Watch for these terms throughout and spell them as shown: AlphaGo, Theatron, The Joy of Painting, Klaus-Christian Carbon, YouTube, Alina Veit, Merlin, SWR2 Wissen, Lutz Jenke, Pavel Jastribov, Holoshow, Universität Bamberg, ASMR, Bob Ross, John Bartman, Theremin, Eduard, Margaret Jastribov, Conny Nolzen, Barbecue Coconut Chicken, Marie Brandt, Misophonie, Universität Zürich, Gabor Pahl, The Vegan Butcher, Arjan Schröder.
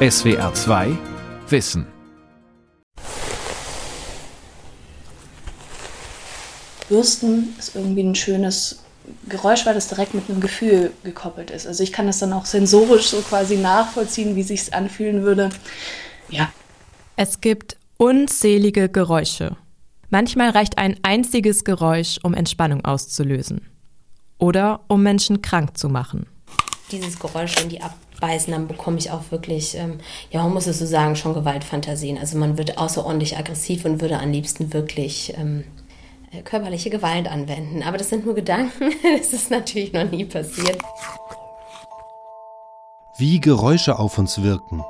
SWR2 Wissen. Bürsten ist irgendwie ein schönes Geräusch, weil das direkt mit einem Gefühl gekoppelt ist. Also ich kann das dann auch sensorisch so quasi nachvollziehen, wie sich's anfühlen würde. Ja. Es gibt unzählige Geräusche. Manchmal reicht ein einziges Geräusch, um Entspannung auszulösen. Oder um Menschen krank zu machen. Dieses Geräusch, wenn die abbeißen, dann bekomme ich auch wirklich, man muss es so sagen, schon Gewaltfantasien. Also man wird außerordentlich aggressiv und würde am liebsten wirklich körperliche Gewalt anwenden. Aber das sind nur Gedanken, das ist natürlich noch nie passiert. Wie Geräusche auf uns wirken.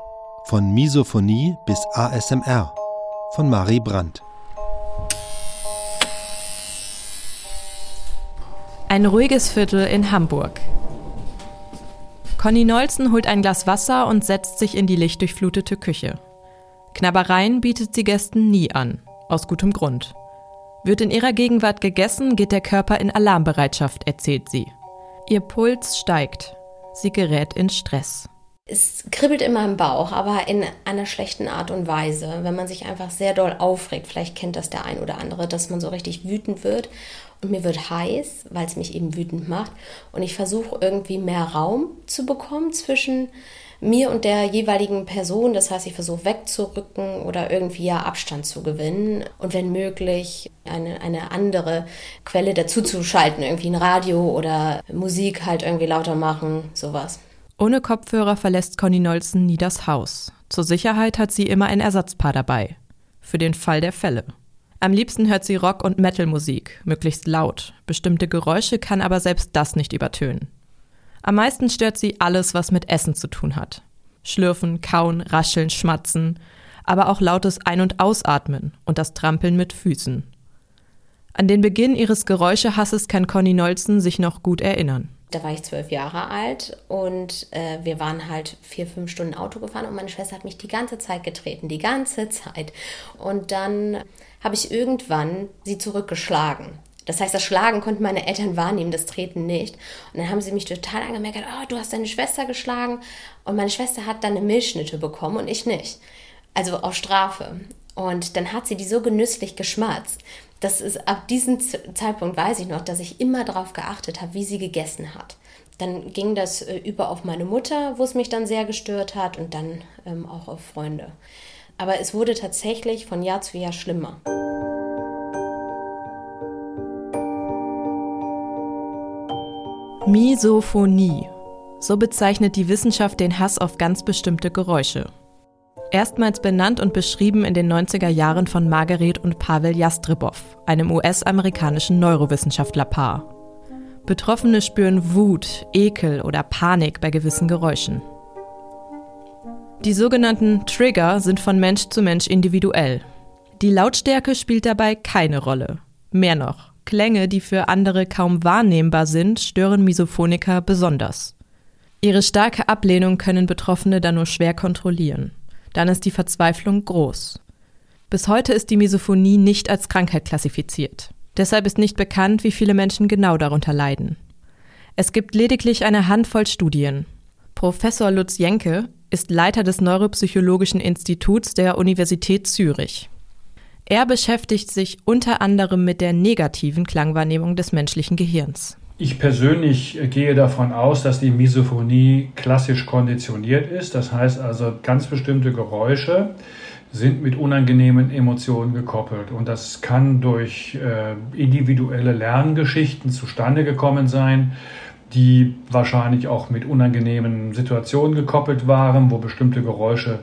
Von Misophonie bis ASMR. Von Marie Brandt. Ein ruhiges Viertel in Hamburg. Conny Nolzen holt ein Glas Wasser und setzt sich in die lichtdurchflutete Küche. Knabbereien bietet sie Gästen nie an, aus gutem Grund. Wird in ihrer Gegenwart gegessen, geht der Körper in Alarmbereitschaft, erzählt sie. Ihr Puls steigt, sie gerät in Stress. Es kribbelt immer im Bauch, aber in einer schlechten Art und Weise, wenn man sich einfach sehr doll aufregt. Vielleicht kennt das der ein oder andere, dass man so richtig wütend wird. Und mir wird heiß, weil es mich eben wütend macht. Und ich versuche irgendwie mehr Raum zu bekommen zwischen mir und der jeweiligen Person. Das heißt, ich versuche wegzurücken oder irgendwie Abstand zu gewinnen. Und wenn möglich, eine andere Quelle dazuzuschalten. Irgendwie ein Radio oder Musik halt irgendwie lauter machen, sowas. Ohne Kopfhörer verlässt Conny Nolzen nie das Haus. Zur Sicherheit hat sie immer ein Ersatzpaar dabei. Für den Fall der Fälle. Am liebsten hört sie Rock- und Metal-Musik, möglichst laut. Bestimmte Geräusche kann aber selbst das nicht übertönen. Am meisten stört sie alles, was mit Essen zu tun hat. Schlürfen, kauen, rascheln, schmatzen, aber auch lautes Ein- und Ausatmen und das Trampeln mit Füßen. An den Beginn ihres Geräuschehasses kann Conny Nolzen sich noch gut erinnern. Da war ich 12 Jahre alt und wir waren halt 4-5 Stunden Auto gefahren und meine Schwester hat mich die ganze Zeit getreten, die ganze Zeit. Und dann habe ich irgendwann sie zurückgeschlagen. Das heißt, das Schlagen konnten meine Eltern wahrnehmen, das Treten nicht. Und dann haben sie mich total angemerkt, oh, du hast deine Schwester geschlagen. Und meine Schwester hat dann eine Milchschnitte bekommen und ich nicht. Also auf Strafe. Und dann hat sie die so genüsslich geschmatzt. Das ist, ab diesem Zeitpunkt weiß ich noch, dass ich immer darauf geachtet habe, wie sie gegessen hat. Dann ging das über auf meine Mutter, wo es mich dann sehr gestört hat und dann auch auf Freunde. Aber es wurde tatsächlich von Jahr zu Jahr schlimmer. Misophonie. So bezeichnet die Wissenschaft den Hass auf ganz bestimmte Geräusche. Erstmals benannt und beschrieben in den 90er Jahren von Margaret und Pavel Jastribov, einem US-amerikanischen Neurowissenschaftlerpaar. Betroffene spüren Wut, Ekel oder Panik bei gewissen Geräuschen. Die sogenannten Trigger sind von Mensch zu Mensch individuell. Die Lautstärke spielt dabei keine Rolle. Mehr noch, Klänge, die für andere kaum wahrnehmbar sind, stören Misophoniker besonders. Ihre starke Ablehnung können Betroffene dann nur schwer kontrollieren. Dann ist die Verzweiflung groß. Bis heute ist die Misophonie nicht als Krankheit klassifiziert. Deshalb ist nicht bekannt, wie viele Menschen genau darunter leiden. Es gibt lediglich eine Handvoll Studien. Professor Lutz Jenke ist Leiter des Neuropsychologischen Instituts der Universität Zürich. Er beschäftigt sich unter anderem mit der negativen Klangwahrnehmung des menschlichen Gehirns. Ich persönlich gehe davon aus, dass die Misophonie klassisch konditioniert ist. Das heißt also, ganz bestimmte Geräusche sind mit unangenehmen Emotionen gekoppelt. Und das kann durch individuelle Lerngeschichten zustande gekommen sein, die wahrscheinlich auch mit unangenehmen Situationen gekoppelt waren, wo bestimmte Geräusche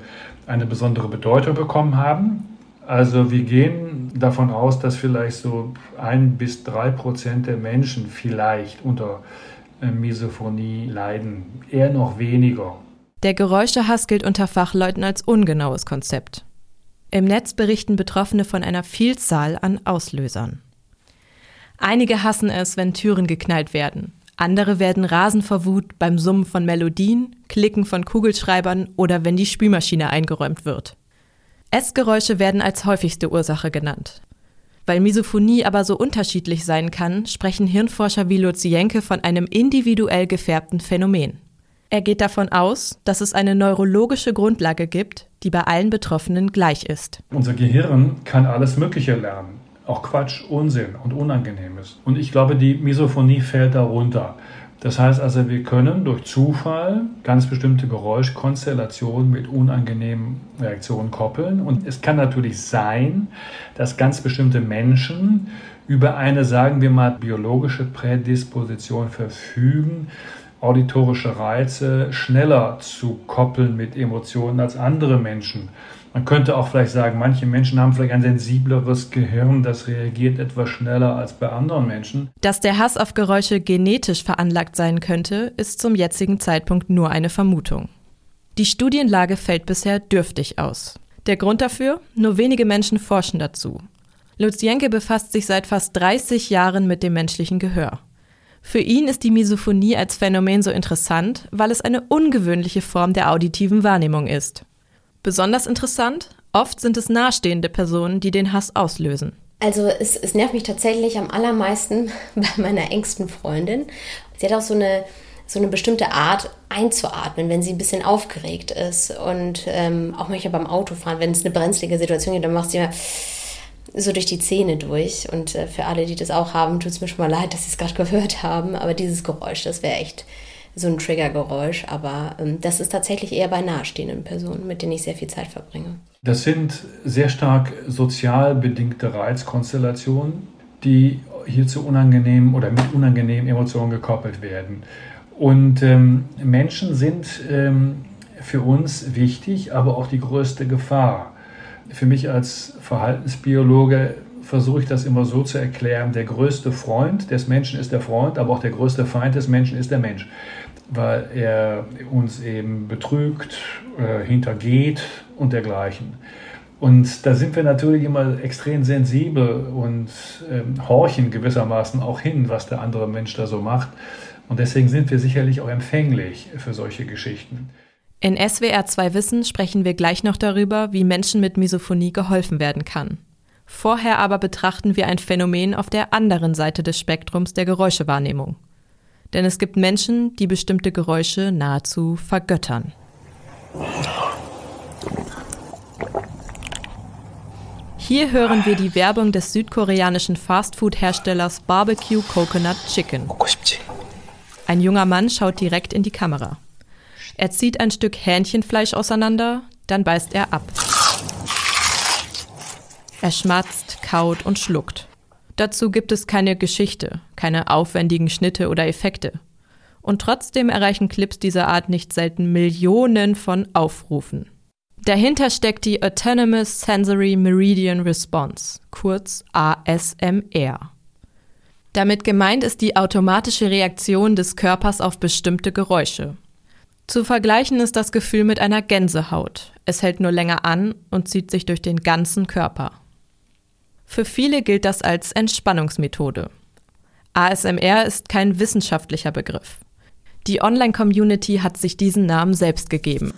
eine besondere Bedeutung bekommen haben. Also wir gehen davon aus, dass vielleicht so 1-3% der Menschen vielleicht unter Misophonie leiden, eher noch weniger. Der Geräuschehass gilt unter Fachleuten als ungenaues Konzept. Im Netz berichten Betroffene von einer Vielzahl an Auslösern. Einige hassen es, wenn Türen geknallt werden. Andere werden rasend vor Wut beim Summen von Melodien, Klicken von Kugelschreibern oder wenn die Spülmaschine eingeräumt wird. Essgeräusche werden als häufigste Ursache genannt. Weil Misophonie aber so unterschiedlich sein kann, sprechen Hirnforscher wie Lutz Jenke von einem individuell gefärbten Phänomen. Er geht davon aus, dass es eine neurologische Grundlage gibt, die bei allen Betroffenen gleich ist. Unser Gehirn kann alles Mögliche lernen, auch Quatsch, Unsinn und Unangenehmes. Und ich glaube, die Misophonie fällt darunter. Das heißt also, wir können durch Zufall ganz bestimmte Geräuschkonstellationen mit unangenehmen Reaktionen koppeln. Und es kann natürlich sein, dass ganz bestimmte Menschen über eine, sagen wir mal, biologische Prädisposition verfügen, auditorische Reize schneller zu koppeln mit Emotionen als andere Menschen. Man könnte auch vielleicht sagen, manche Menschen haben vielleicht ein sensibleres Gehirn, das reagiert etwas schneller als bei anderen Menschen. Dass der Hass auf Geräusche genetisch veranlagt sein könnte, ist zum jetzigen Zeitpunkt nur eine Vermutung. Die Studienlage fällt bisher dürftig aus. Der Grund dafür? Nur wenige Menschen forschen dazu. Lutz Jenke befasst sich seit fast 30 Jahren mit dem menschlichen Gehör. Für ihn ist die Misophonie als Phänomen so interessant, weil es eine ungewöhnliche Form der auditiven Wahrnehmung ist. Besonders interessant, oft sind es nahestehende Personen, die den Hass auslösen. Also es nervt mich tatsächlich am allermeisten bei meiner engsten Freundin. Sie hat auch so eine bestimmte Art einzuatmen, wenn sie ein bisschen aufgeregt ist. Und auch manchmal beim Autofahren, wenn es eine brenzlige Situation gibt, dann macht sie immer so durch die Zähne durch. Und für alle, die das auch haben, tut es mir schon mal leid, dass sie es gerade gehört haben. Aber dieses Geräusch, das wäre echt so ein Triggergeräusch. Aber das ist tatsächlich eher bei nahestehenden Personen, mit denen ich sehr viel Zeit verbringe. Das sind sehr stark sozial bedingte Reizkonstellationen, die hier zu unangenehmen oder mit unangenehmen Emotionen gekoppelt werden. Und Menschen sind für uns wichtig, aber auch die größte Gefahr. Für mich als Verhaltensbiologe versuche ich das immer so zu erklären, der größte Freund des Menschen ist der Freund, aber auch der größte Feind des Menschen ist der Mensch, weil er uns eben betrügt, hintergeht und dergleichen. Und da sind wir natürlich immer extrem sensibel und horchen gewissermaßen auch hin, was der andere Mensch da so macht. Und deswegen sind wir sicherlich auch empfänglich für solche Geschichten. In SWR2 Wissen sprechen wir gleich noch darüber, wie Menschen mit Misophonie geholfen werden kann. Vorher aber betrachten wir ein Phänomen auf der anderen Seite des Spektrums der Geräuschewahrnehmung. Denn es gibt Menschen, die bestimmte Geräusche nahezu vergöttern. Hier hören wir die Werbung des südkoreanischen Fastfood-Herstellers Barbecue Coconut Chicken. Ein junger Mann schaut direkt in die Kamera. Er zieht ein Stück Hähnchenfleisch auseinander, dann beißt er ab. Er schmatzt, kaut und schluckt. Dazu gibt es keine Geschichte, keine aufwendigen Schnitte oder Effekte. Und trotzdem erreichen Clips dieser Art nicht selten Millionen von Aufrufen. Dahinter steckt die Autonomous Sensory Meridian Response, kurz ASMR. Damit gemeint ist die automatische Reaktion des Körpers auf bestimmte Geräusche. Zu vergleichen ist das Gefühl mit einer Gänsehaut. Es hält nur länger an und zieht sich durch den ganzen Körper. Für viele gilt das als Entspannungsmethode. ASMR ist kein wissenschaftlicher Begriff. Die Online-Community hat sich diesen Namen selbst gegeben.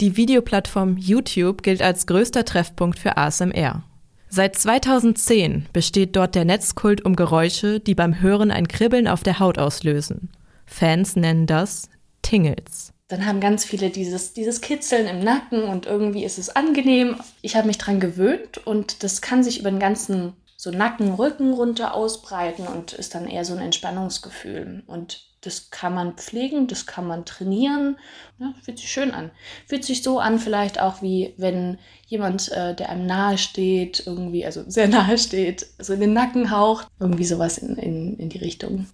Die Videoplattform YouTube gilt als größter Treffpunkt für ASMR. Seit 2010 besteht dort der Netzkult um Geräusche, die beim Hören ein Kribbeln auf der Haut auslösen. Fans nennen das Tingles. Dann haben ganz viele dieses Kitzeln im Nacken und irgendwie ist es angenehm. Ich habe mich dran gewöhnt und das kann sich über den ganzen so Nacken, Rücken runter ausbreiten und ist dann eher so ein Entspannungsgefühl. Und das kann man pflegen, das kann man trainieren. Ja, fühlt sich schön an. Fühlt sich so an vielleicht auch, wie wenn jemand, der einem nahe steht, irgendwie, also sehr nahe steht, so in den Nacken haucht. Irgendwie sowas in die Richtung.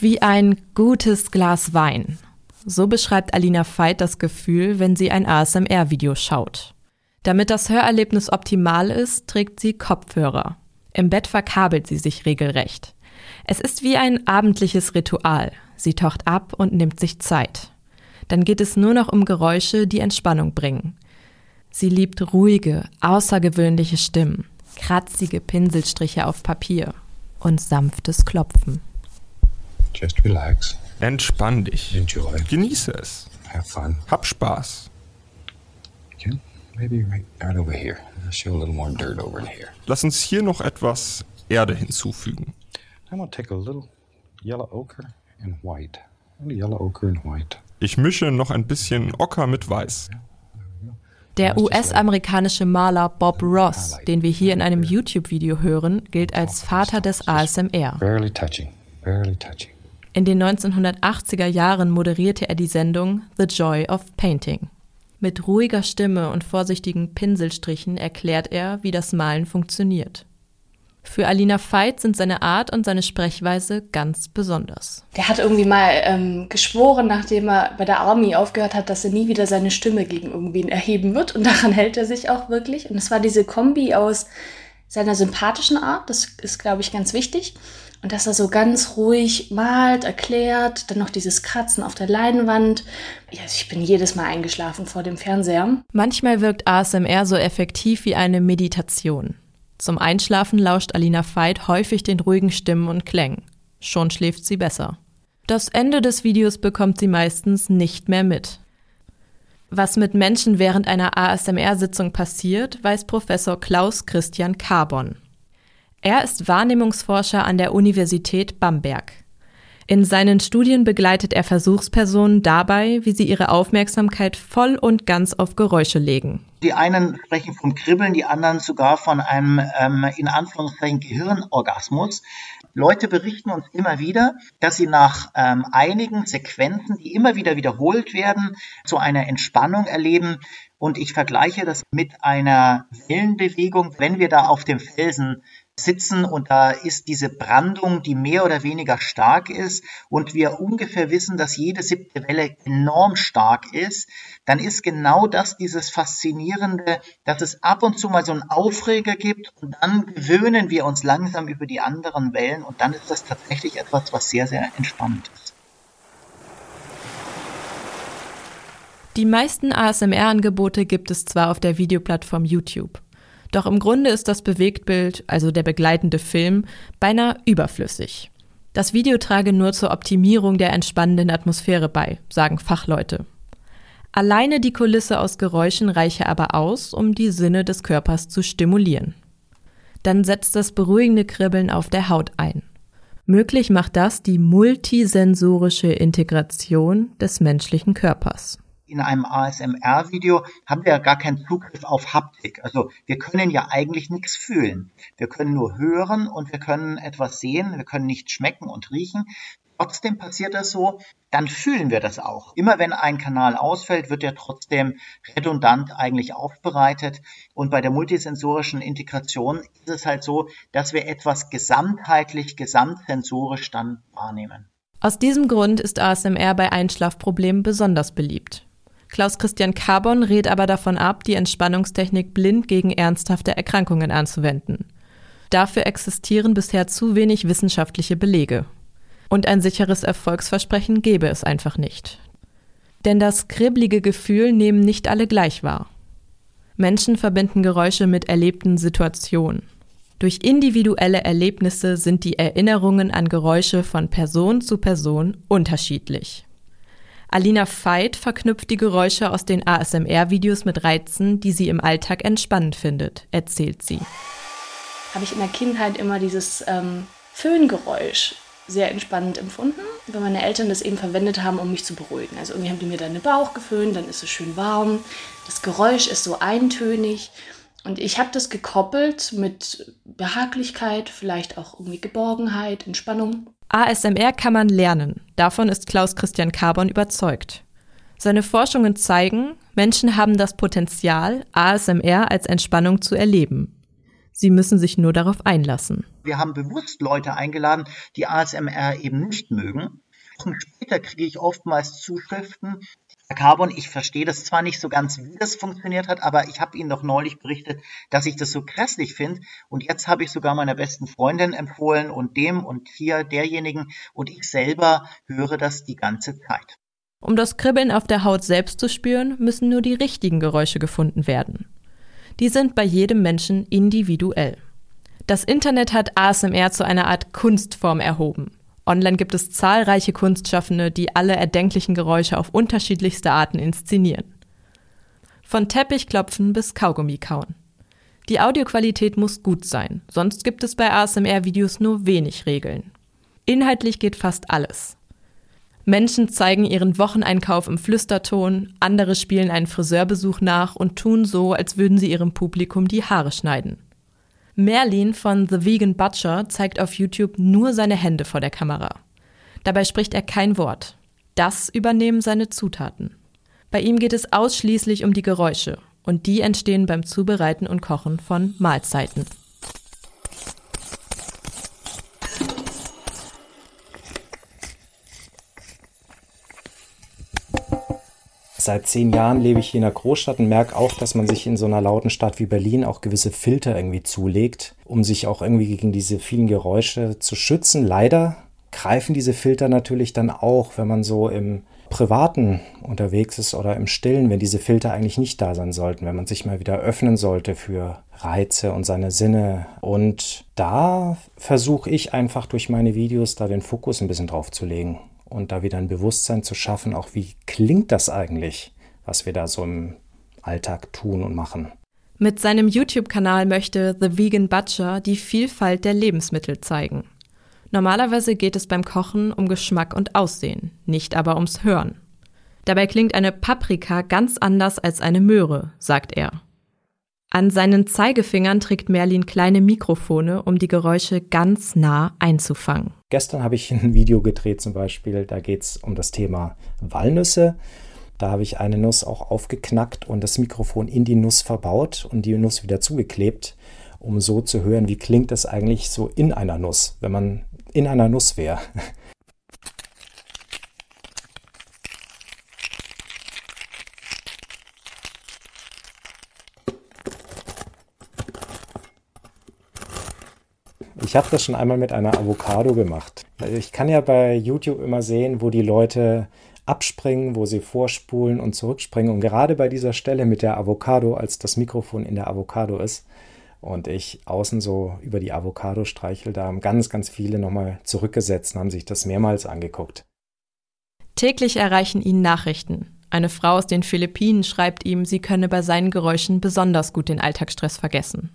Wie ein gutes Glas Wein. So beschreibt Alina Veit das Gefühl, wenn sie ein ASMR-Video schaut. Damit das Hörerlebnis optimal ist, trägt sie Kopfhörer. Im Bett verkabelt sie sich regelrecht. Es ist wie ein abendliches Ritual. Sie taucht ab und nimmt sich Zeit. Dann geht es nur noch um Geräusche, die Entspannung bringen. Sie liebt ruhige, außergewöhnliche Stimmen, kratzige Pinselstriche auf Papier und sanftes Klopfen. Just relax. Entspann dich. Enjoy. Genieße es. have fun. Hab Spaß. Okay. Maybe right over here. I'll show a little more dirt over in here. Lass uns hier noch etwas Erde hinzufügen. I'm gonna take a little yellow ochre and white. Ich mische noch ein bisschen Ocker mit Weiß. Der US-amerikanische Maler Bob Ross, den wir hier in einem YouTube-Video hören, gilt als Vater des ASMR. In den 1980er Jahren moderierte er die Sendung The Joy of Painting. Mit ruhiger Stimme und vorsichtigen Pinselstrichen erklärt er, wie das Malen funktioniert. Für Alina Veit sind seine Art und seine Sprechweise ganz besonders. Der hat irgendwie mal geschworen, nachdem er bei der Army aufgehört hat, dass er nie wieder seine Stimme gegen irgendwen erheben wird. Und daran hält er sich auch wirklich. Und es war diese Kombi aus seiner sympathischen Art, das ist, glaube ich, ganz wichtig. Und dass er so ganz ruhig malt, erklärt, dann noch dieses Kratzen auf der Leinwand. Ja, ich bin jedes Mal eingeschlafen vor dem Fernseher. Manchmal wirkt ASMR so effektiv wie eine Meditation. Zum Einschlafen lauscht Alina Veit häufig den ruhigen Stimmen und Klängen. Schon schläft sie besser. Das Ende des Videos bekommt sie meistens nicht mehr mit. Was mit Menschen während einer ASMR-Sitzung passiert, weiß Professor Klaus-Christian Carbon. Er ist Wahrnehmungsforscher an der Universität Bamberg. In seinen Studien begleitet er Versuchspersonen dabei, wie sie ihre Aufmerksamkeit voll und ganz auf Geräusche legen. Die einen sprechen vom Kribbeln, die anderen sogar von einem, in Anführungszeichen, Gehirnorgasmus. Leute berichten uns immer wieder, dass sie nach einigen Sequenzen, die immer wieder wiederholt werden, so eine Entspannung erleben. Und ich vergleiche das mit einer Wellenbewegung, wenn wir da auf dem Felsen sitzen und da ist diese Brandung, die mehr oder weniger stark ist und wir ungefähr wissen, dass jede 7. Welle enorm stark ist, dann ist genau das dieses Faszinierende, dass es ab und zu mal so einen Aufreger gibt und dann gewöhnen wir uns langsam über die anderen Wellen und dann ist das tatsächlich etwas, was sehr, sehr entspannend ist. Die meisten ASMR-Angebote gibt es zwar auf der Videoplattform YouTube. Doch im Grunde ist das Bewegtbild, also der begleitende Film, beinahe überflüssig. Das Video trage nur zur Optimierung der entspannenden Atmosphäre bei, sagen Fachleute. Alleine die Kulisse aus Geräuschen reiche aber aus, um die Sinne des Körpers zu stimulieren. Dann setzt das beruhigende Kribbeln auf der Haut ein. Möglich macht das die multisensorische Integration des menschlichen Körpers. In einem ASMR-Video haben wir ja gar keinen Zugriff auf Haptik. Also wir können ja eigentlich nichts fühlen. Wir können nur hören und wir können etwas sehen. Wir können nicht schmecken und riechen. Trotzdem passiert das so, dann fühlen wir das auch. Immer wenn ein Kanal ausfällt, wird er trotzdem redundant eigentlich aufbereitet. Und bei der multisensorischen Integration ist es halt so, dass wir etwas gesamtheitlich, gesamtsensorisch dann wahrnehmen. Aus diesem Grund ist ASMR bei Einschlafproblemen besonders beliebt. Klaus-Christian Carbon rät aber davon ab, die Entspannungstechnik blind gegen ernsthafte Erkrankungen anzuwenden. Dafür existieren bisher zu wenig wissenschaftliche Belege. Und ein sicheres Erfolgsversprechen gäbe es einfach nicht. Denn das kribbelige Gefühl nehmen nicht alle gleich wahr. Menschen verbinden Geräusche mit erlebten Situationen. Durch individuelle Erlebnisse sind die Erinnerungen an Geräusche von Person zu Person unterschiedlich. Alina Veit verknüpft die Geräusche aus den ASMR-Videos mit Reizen, die sie im Alltag entspannend findet, erzählt sie. Habe ich in der Kindheit immer dieses Föhngeräusch sehr entspannend empfunden, weil meine Eltern das eben verwendet haben, um mich zu beruhigen. Also irgendwie haben die mir dann den Bauch geföhnt, dann ist es schön warm, das Geräusch ist so eintönig. Und ich habe das gekoppelt mit Behaglichkeit, vielleicht auch irgendwie Geborgenheit, Entspannung. ASMR kann man lernen. Davon ist Klaus-Christian Carbon überzeugt. Seine Forschungen zeigen, Menschen haben das Potenzial, ASMR als Entspannung zu erleben. Sie müssen sich nur darauf einlassen. Wir haben bewusst Leute eingeladen, die ASMR eben nicht mögen. Und später kriege ich oftmals Zuschriften, Herr Carbon, ich verstehe das zwar nicht so ganz, wie das funktioniert hat, aber ich habe Ihnen doch neulich berichtet, dass ich das so grässlich finde und jetzt habe ich sogar meiner besten Freundin empfohlen und dem und hier derjenigen und ich selber höre das die ganze Zeit. Um das Kribbeln auf der Haut selbst zu spüren, müssen nur die richtigen Geräusche gefunden werden. Die sind bei jedem Menschen individuell. Das Internet hat ASMR zu einer Art Kunstform erhoben. Online gibt es zahlreiche Kunstschaffende, die alle erdenklichen Geräusche auf unterschiedlichste Arten inszenieren. Von Teppichklopfen bis Kaugummi kauen. Die Audioqualität muss gut sein, sonst gibt es bei ASMR-Videos nur wenig Regeln. Inhaltlich geht fast alles. Menschen zeigen ihren Wocheneinkauf im Flüsterton, andere spielen einen Friseurbesuch nach und tun so, als würden sie ihrem Publikum die Haare schneiden. Merlin von The Vegan Butcher zeigt auf YouTube nur seine Hände vor der Kamera. Dabei spricht er kein Wort. Das übernehmen seine Zutaten. Bei ihm geht es ausschließlich um die Geräusche. Und die entstehen beim Zubereiten und Kochen von Mahlzeiten. Seit 10 Jahren lebe ich hier in einer Großstadt und merke auch, dass man sich in so einer lauten Stadt wie Berlin auch gewisse Filter irgendwie zulegt, um sich auch irgendwie gegen diese vielen Geräusche zu schützen. Leider greifen diese Filter natürlich dann auch, wenn man so im Privaten unterwegs ist oder im Stillen, wenn diese Filter eigentlich nicht da sein sollten, wenn man sich mal wieder öffnen sollte für Reize und seine Sinne. Und da versuche ich einfach durch meine Videos da den Fokus ein bisschen drauf zu legen. Und da wieder ein Bewusstsein zu schaffen, auch wie klingt das eigentlich, was wir da so im Alltag tun und machen. Mit seinem YouTube-Kanal möchte The Vegan Butcher die Vielfalt der Lebensmittel zeigen. Normalerweise geht es beim Kochen um Geschmack und Aussehen, nicht aber ums Hören. Dabei klingt eine Paprika ganz anders als eine Möhre, sagt er. An seinen Zeigefingern trägt Merlin kleine Mikrofone, um die Geräusche ganz nah einzufangen. Gestern habe ich ein Video gedreht zum Beispiel, da geht es um das Thema Walnüsse. Da habe ich eine Nuss auch aufgeknackt und das Mikrofon in die Nuss verbaut und die Nuss wieder zugeklebt, um so zu hören, wie klingt das eigentlich so in einer Nuss, wenn man in einer Nuss wäre. Ich habe das schon einmal mit einer Avocado gemacht. Also ich kann ja bei YouTube immer sehen, wo die Leute abspringen, wo sie vorspulen und zurückspringen. Und gerade bei dieser Stelle mit der Avocado, als das Mikrofon in der Avocado ist und ich außen so über die Avocado streichel, da haben ganz, ganz viele nochmal zurückgesetzt und haben sich das mehrmals angeguckt. Täglich erreichen ihn Nachrichten. Eine Frau aus den Philippinen schreibt ihm, sie könne bei seinen Geräuschen besonders gut den Alltagsstress vergessen.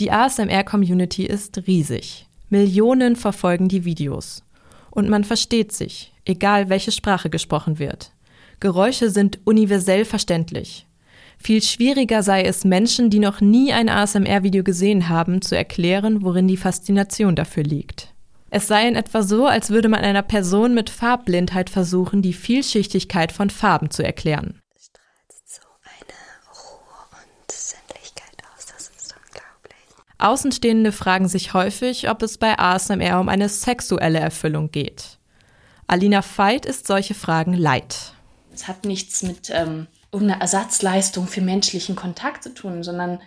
Die ASMR-Community ist riesig. Millionen verfolgen die Videos. Und man versteht sich, egal welche Sprache gesprochen wird. Geräusche sind universell verständlich. Viel schwieriger sei es, Menschen, die noch nie ein ASMR-Video gesehen haben, zu erklären, worin die Faszination dafür liegt. Es sei in etwa so, als würde man einer Person mit Farbblindheit versuchen, die Vielschichtigkeit von Farben zu erklären. Außenstehende fragen sich häufig, ob es bei ASMR um eine sexuelle Erfüllung geht. Alina Veit ist solche Fragen leid. Es hat nichts mit irgendeiner Ersatzleistung für menschlichen Kontakt zu tun, sondern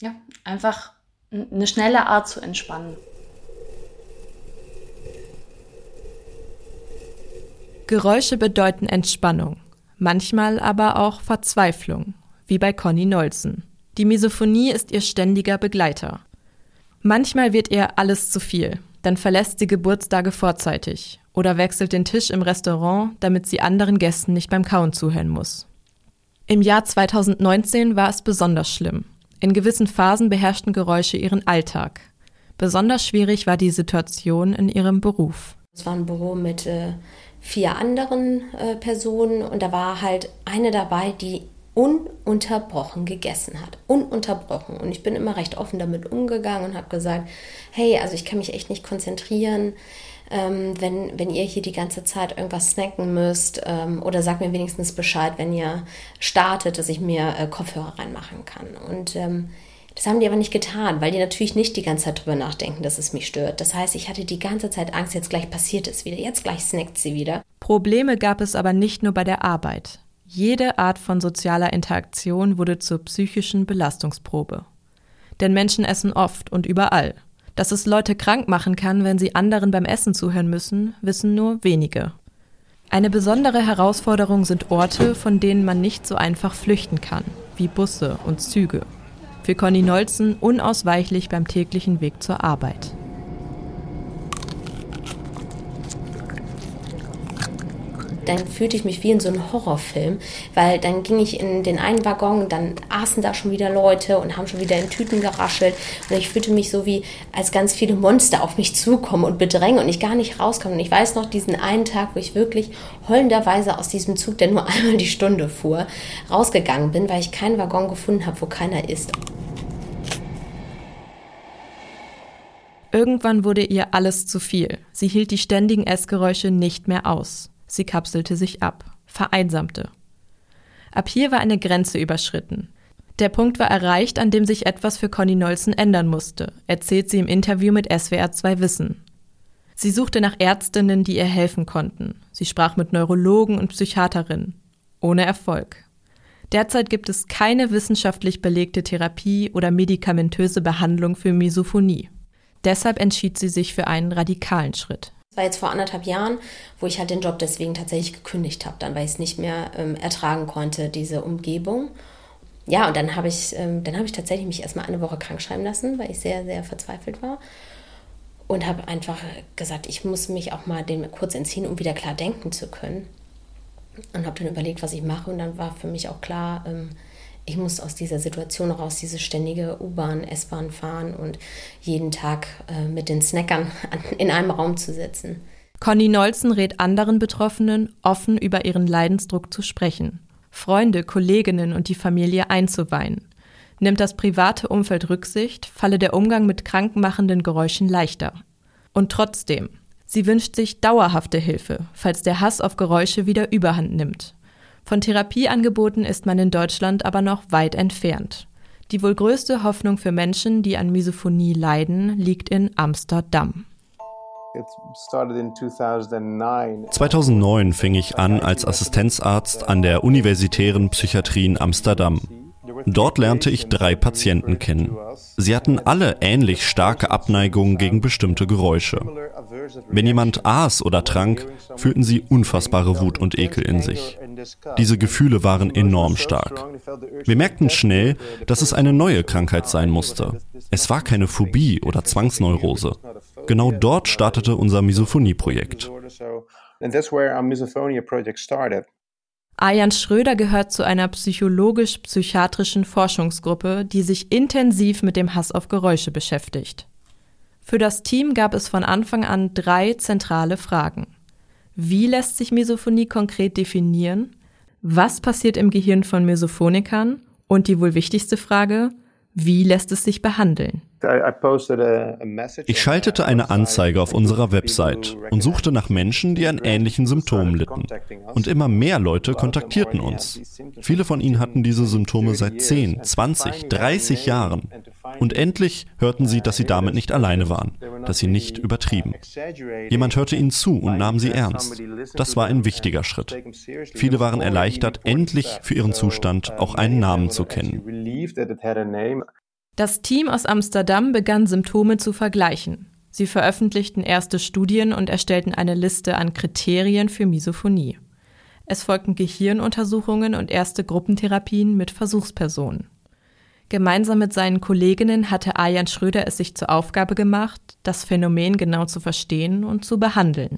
ja, einfach eine schnelle Art zu entspannen. Geräusche bedeuten Entspannung, manchmal aber auch Verzweiflung, wie bei Conny Nolzen. Die Misophonie ist ihr ständiger Begleiter. Manchmal wird ihr alles zu viel, dann verlässt sie Geburtstage vorzeitig oder wechselt den Tisch im Restaurant, damit sie anderen Gästen nicht beim Kauen zuhören muss. Im Jahr 2019 war es besonders schlimm. In gewissen Phasen beherrschten Geräusche ihren Alltag. Besonders schwierig war die Situation in ihrem Beruf. Es war ein Büro mit 4 anderen Personen und da war halt eine dabei, die ununterbrochen gegessen hat. Ununterbrochen. Und ich bin immer recht offen damit umgegangen und habe gesagt, hey, also ich kann mich echt nicht konzentrieren, wenn ihr hier die ganze Zeit irgendwas snacken müsst, oder sagt mir wenigstens Bescheid, wenn ihr startet, dass ich mir Kopfhörer reinmachen kann. Und das haben die aber nicht getan, weil die natürlich nicht die ganze Zeit drüber nachdenken, dass es mich stört. Das heißt, ich hatte die ganze Zeit Angst, jetzt gleich passiert es wieder, jetzt gleich snackt sie wieder. Probleme gab es aber nicht nur bei der Arbeit. Jede Art von sozialer Interaktion wurde zur psychischen Belastungsprobe. Denn Menschen essen oft und überall. Dass es Leute krank machen kann, wenn sie anderen beim Essen zuhören müssen, wissen nur wenige. Eine besondere Herausforderung sind Orte, von denen man nicht so einfach flüchten kann, wie Busse und Züge. Für Conny Nolzen unausweichlich beim täglichen Weg zur Arbeit. dann fühlte ich mich wie in so einem Horrorfilm, weil dann ging ich in den einen Waggon, dann aßen da schon wieder Leute und haben schon wieder in Tüten geraschelt und ich fühlte mich so wie, als ganz viele Monster auf mich zukommen und bedrängen und ich gar nicht rauskomme. Und ich weiß noch diesen einen Tag, wo ich wirklich heulenderweise aus diesem Zug, der nur einmal die Stunde fuhr, rausgegangen bin, weil ich keinen Waggon gefunden habe, wo keiner ist. Irgendwann wurde ihr alles zu viel. Sie hielt die ständigen Essgeräusche nicht mehr aus. Sie kapselte sich ab, vereinsamte. Ab hier war eine Grenze überschritten. Der Punkt war erreicht, an dem sich etwas für Conny Nolzen ändern musste, erzählt sie im Interview mit SWR2 Wissen. Sie suchte nach Ärztinnen, die ihr helfen konnten. Sie sprach mit Neurologen und Psychiaterinnen. Ohne Erfolg. Derzeit gibt es keine wissenschaftlich belegte Therapie oder medikamentöse Behandlung für Misophonie. Deshalb entschied sie sich für einen radikalen Schritt. Das war jetzt vor 1,5 Jahren, wo ich halt den Job deswegen tatsächlich gekündigt habe, dann weil ich es nicht mehr ertragen konnte, diese Umgebung. Ja, und dann habe ich, tatsächlich mich erstmal 1 Woche krank schreiben lassen, weil ich sehr, sehr verzweifelt war. Und habe einfach gesagt, ich muss mich auch mal dem kurz entziehen, um wieder klar denken zu können. Und habe dann überlegt, was ich mache. Und dann war für mich auch klar, ich muss aus dieser Situation raus, diese ständige U-Bahn, S-Bahn fahren und jeden Tag mit den Snackern in einem Raum zu sitzen. Conny Nolzen rät anderen Betroffenen, offen über ihren Leidensdruck zu sprechen, Freunde, Kolleginnen und die Familie einzuweihen. Nimmt das private Umfeld Rücksicht, falle der Umgang mit krankmachenden Geräuschen leichter. Und trotzdem, sie wünscht sich dauerhafte Hilfe, falls der Hass auf Geräusche wieder Überhand nimmt. Von Therapieangeboten ist man in Deutschland aber noch weit entfernt. Die wohl größte Hoffnung für Menschen, die an Misophonie leiden, liegt in Amsterdam. 2009 fing ich an als Assistenzarzt an der Universitären Psychiatrie in Amsterdam. Dort lernte ich 3 Patienten kennen. Sie hatten alle ähnlich starke Abneigungen gegen bestimmte Geräusche. Wenn jemand aß oder trank, fühlten sie unfassbare Wut und Ekel in sich. Diese Gefühle waren enorm stark. Wir merkten schnell, dass es eine neue Krankheit sein musste. Es war keine Phobie oder Zwangsneurose. Genau dort startete unser Misophonie-Projekt. Arjan Schröder gehört zu einer psychologisch-psychiatrischen Forschungsgruppe, die sich intensiv mit dem Hass auf Geräusche beschäftigt. Für das Team gab es von Anfang an 3 zentrale Fragen. Wie lässt sich Misophonie konkret definieren? Was passiert im Gehirn von Misophonikern? Und die wohl wichtigste Frage, wie lässt es sich behandeln? Ich schaltete eine Anzeige auf unserer Website und suchte nach Menschen, die an ähnlichen Symptomen litten. Und immer mehr Leute kontaktierten uns. Viele von ihnen hatten diese Symptome seit 10, 20, 30 Jahren. Und endlich hörten sie, dass sie damit nicht alleine waren, dass sie nicht übertrieben. Jemand hörte ihnen zu und nahm sie ernst. Das war ein wichtiger Schritt. Viele waren erleichtert, endlich für ihren Zustand auch einen Namen zu kennen. Das Team aus Amsterdam begann, Symptome zu vergleichen. Sie veröffentlichten erste Studien und erstellten eine Liste an Kriterien für Misophonie. Es folgten Gehirnuntersuchungen und erste Gruppentherapien mit Versuchspersonen. Gemeinsam mit seinen Kolleginnen hatte Arjan Schröder es sich zur Aufgabe gemacht, das Phänomen genau zu verstehen und zu behandeln.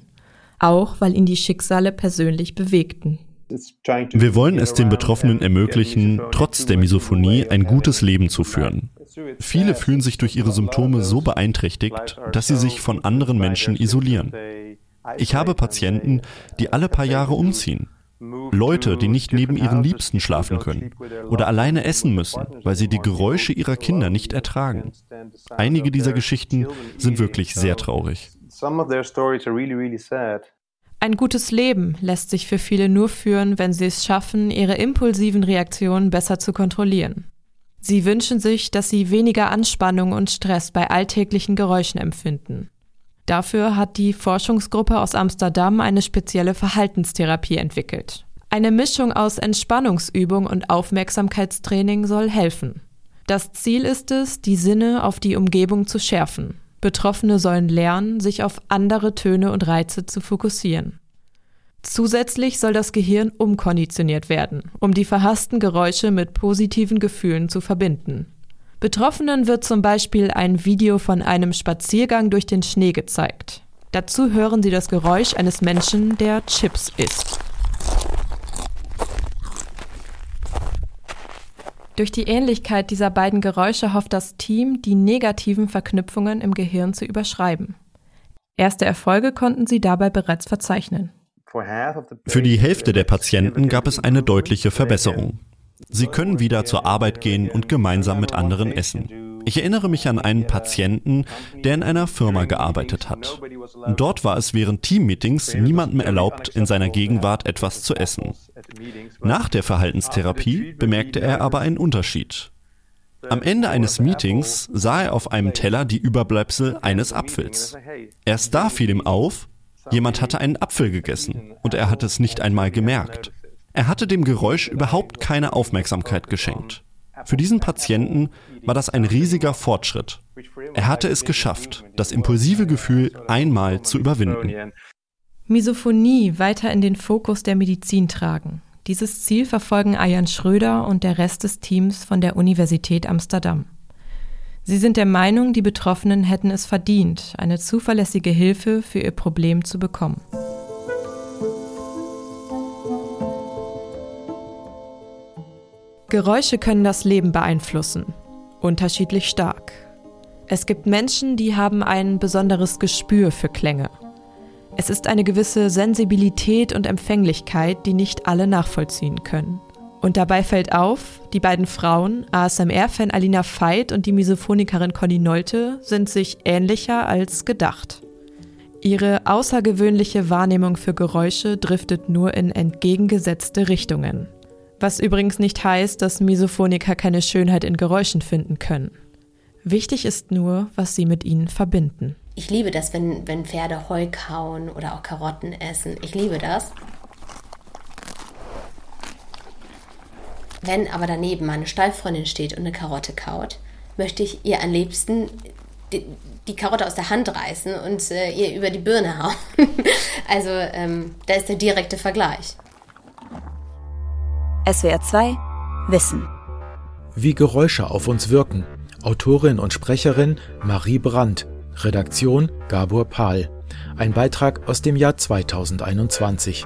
Auch weil ihn die Schicksale persönlich bewegten. Wir wollen es den Betroffenen ermöglichen, trotz der Misophonie ein gutes Leben zu führen. Viele fühlen sich durch ihre Symptome so beeinträchtigt, dass sie sich von anderen Menschen isolieren. Ich habe Patienten, die alle paar Jahre umziehen. Leute, die nicht neben ihren Liebsten schlafen können oder alleine essen müssen, weil sie die Geräusche ihrer Kinder nicht ertragen. Einige dieser Geschichten sind wirklich sehr traurig. Ein gutes Leben lässt sich für viele nur führen, wenn sie es schaffen, ihre impulsiven Reaktionen besser zu kontrollieren. Sie wünschen sich, dass sie weniger Anspannung und Stress bei alltäglichen Geräuschen empfinden. Dafür hat die Forschungsgruppe aus Amsterdam eine spezielle Verhaltenstherapie entwickelt. Eine Mischung aus Entspannungsübung und Aufmerksamkeitstraining soll helfen. Das Ziel ist es, die Sinne auf die Umgebung zu schärfen. Betroffene sollen lernen, sich auf andere Töne und Reize zu fokussieren. Zusätzlich soll das Gehirn umkonditioniert werden, um die verhassten Geräusche mit positiven Gefühlen zu verbinden. Betroffenen wird zum Beispiel ein Video von einem Spaziergang durch den Schnee gezeigt. Dazu hören sie das Geräusch eines Menschen, der Chips isst. Durch die Ähnlichkeit dieser beiden Geräusche hofft das Team, die negativen Verknüpfungen im Gehirn zu überschreiben. Erste Erfolge konnten sie dabei bereits verzeichnen. Für die Hälfte der Patienten gab es eine deutliche Verbesserung. Sie können wieder zur Arbeit gehen und gemeinsam mit anderen essen. Ich erinnere mich an einen Patienten, der in einer Firma gearbeitet hat. Dort war es während Teammeetings niemandem erlaubt, in seiner Gegenwart etwas zu essen. Nach der Verhaltenstherapie bemerkte er aber einen Unterschied. Am Ende eines Meetings sah er auf einem Teller die Überbleibsel eines Apfels. Erst da fiel ihm auf, jemand hatte einen Apfel gegessen und er hatte es nicht einmal gemerkt. Er hatte dem Geräusch überhaupt keine Aufmerksamkeit geschenkt. Für diesen Patienten war das ein riesiger Fortschritt. Er hatte es geschafft, das impulsive Gefühl einmal zu überwinden. Misophonie weiter in den Fokus der Medizin tragen. Dieses Ziel verfolgen Arjan Schröder und der Rest des Teams von der Universität Amsterdam. Sie sind der Meinung, die Betroffenen hätten es verdient, eine zuverlässige Hilfe für ihr Problem zu bekommen. Geräusche können das Leben beeinflussen, unterschiedlich stark. Es gibt Menschen, die haben ein besonderes Gespür für Klänge. Es ist eine gewisse Sensibilität und Empfänglichkeit, die nicht alle nachvollziehen können. Und dabei fällt auf, die beiden Frauen, ASMR-Fan Alina Veit und die Misophonikerin Conny Nolzen, sind sich ähnlicher als gedacht. Ihre außergewöhnliche Wahrnehmung für Geräusche driftet nur in entgegengesetzte Richtungen. Was übrigens nicht heißt, dass Misophoniker keine Schönheit in Geräuschen finden können. Wichtig ist nur, was sie mit ihnen verbinden. Ich liebe das, wenn Pferde Heu kauen oder auch Karotten essen. Ich liebe das. Wenn aber daneben meine Stallfreundin steht und eine Karotte kaut, möchte ich ihr am liebsten die Karotte aus der Hand reißen und ihr über die Birne hauen. Also da ist der direkte Vergleich. SWR2 Wissen. Wie Geräusche auf uns wirken. Autorin und Sprecherin Marie Brandt. Redaktion Gabor Pahl. Ein Beitrag aus dem Jahr 2021.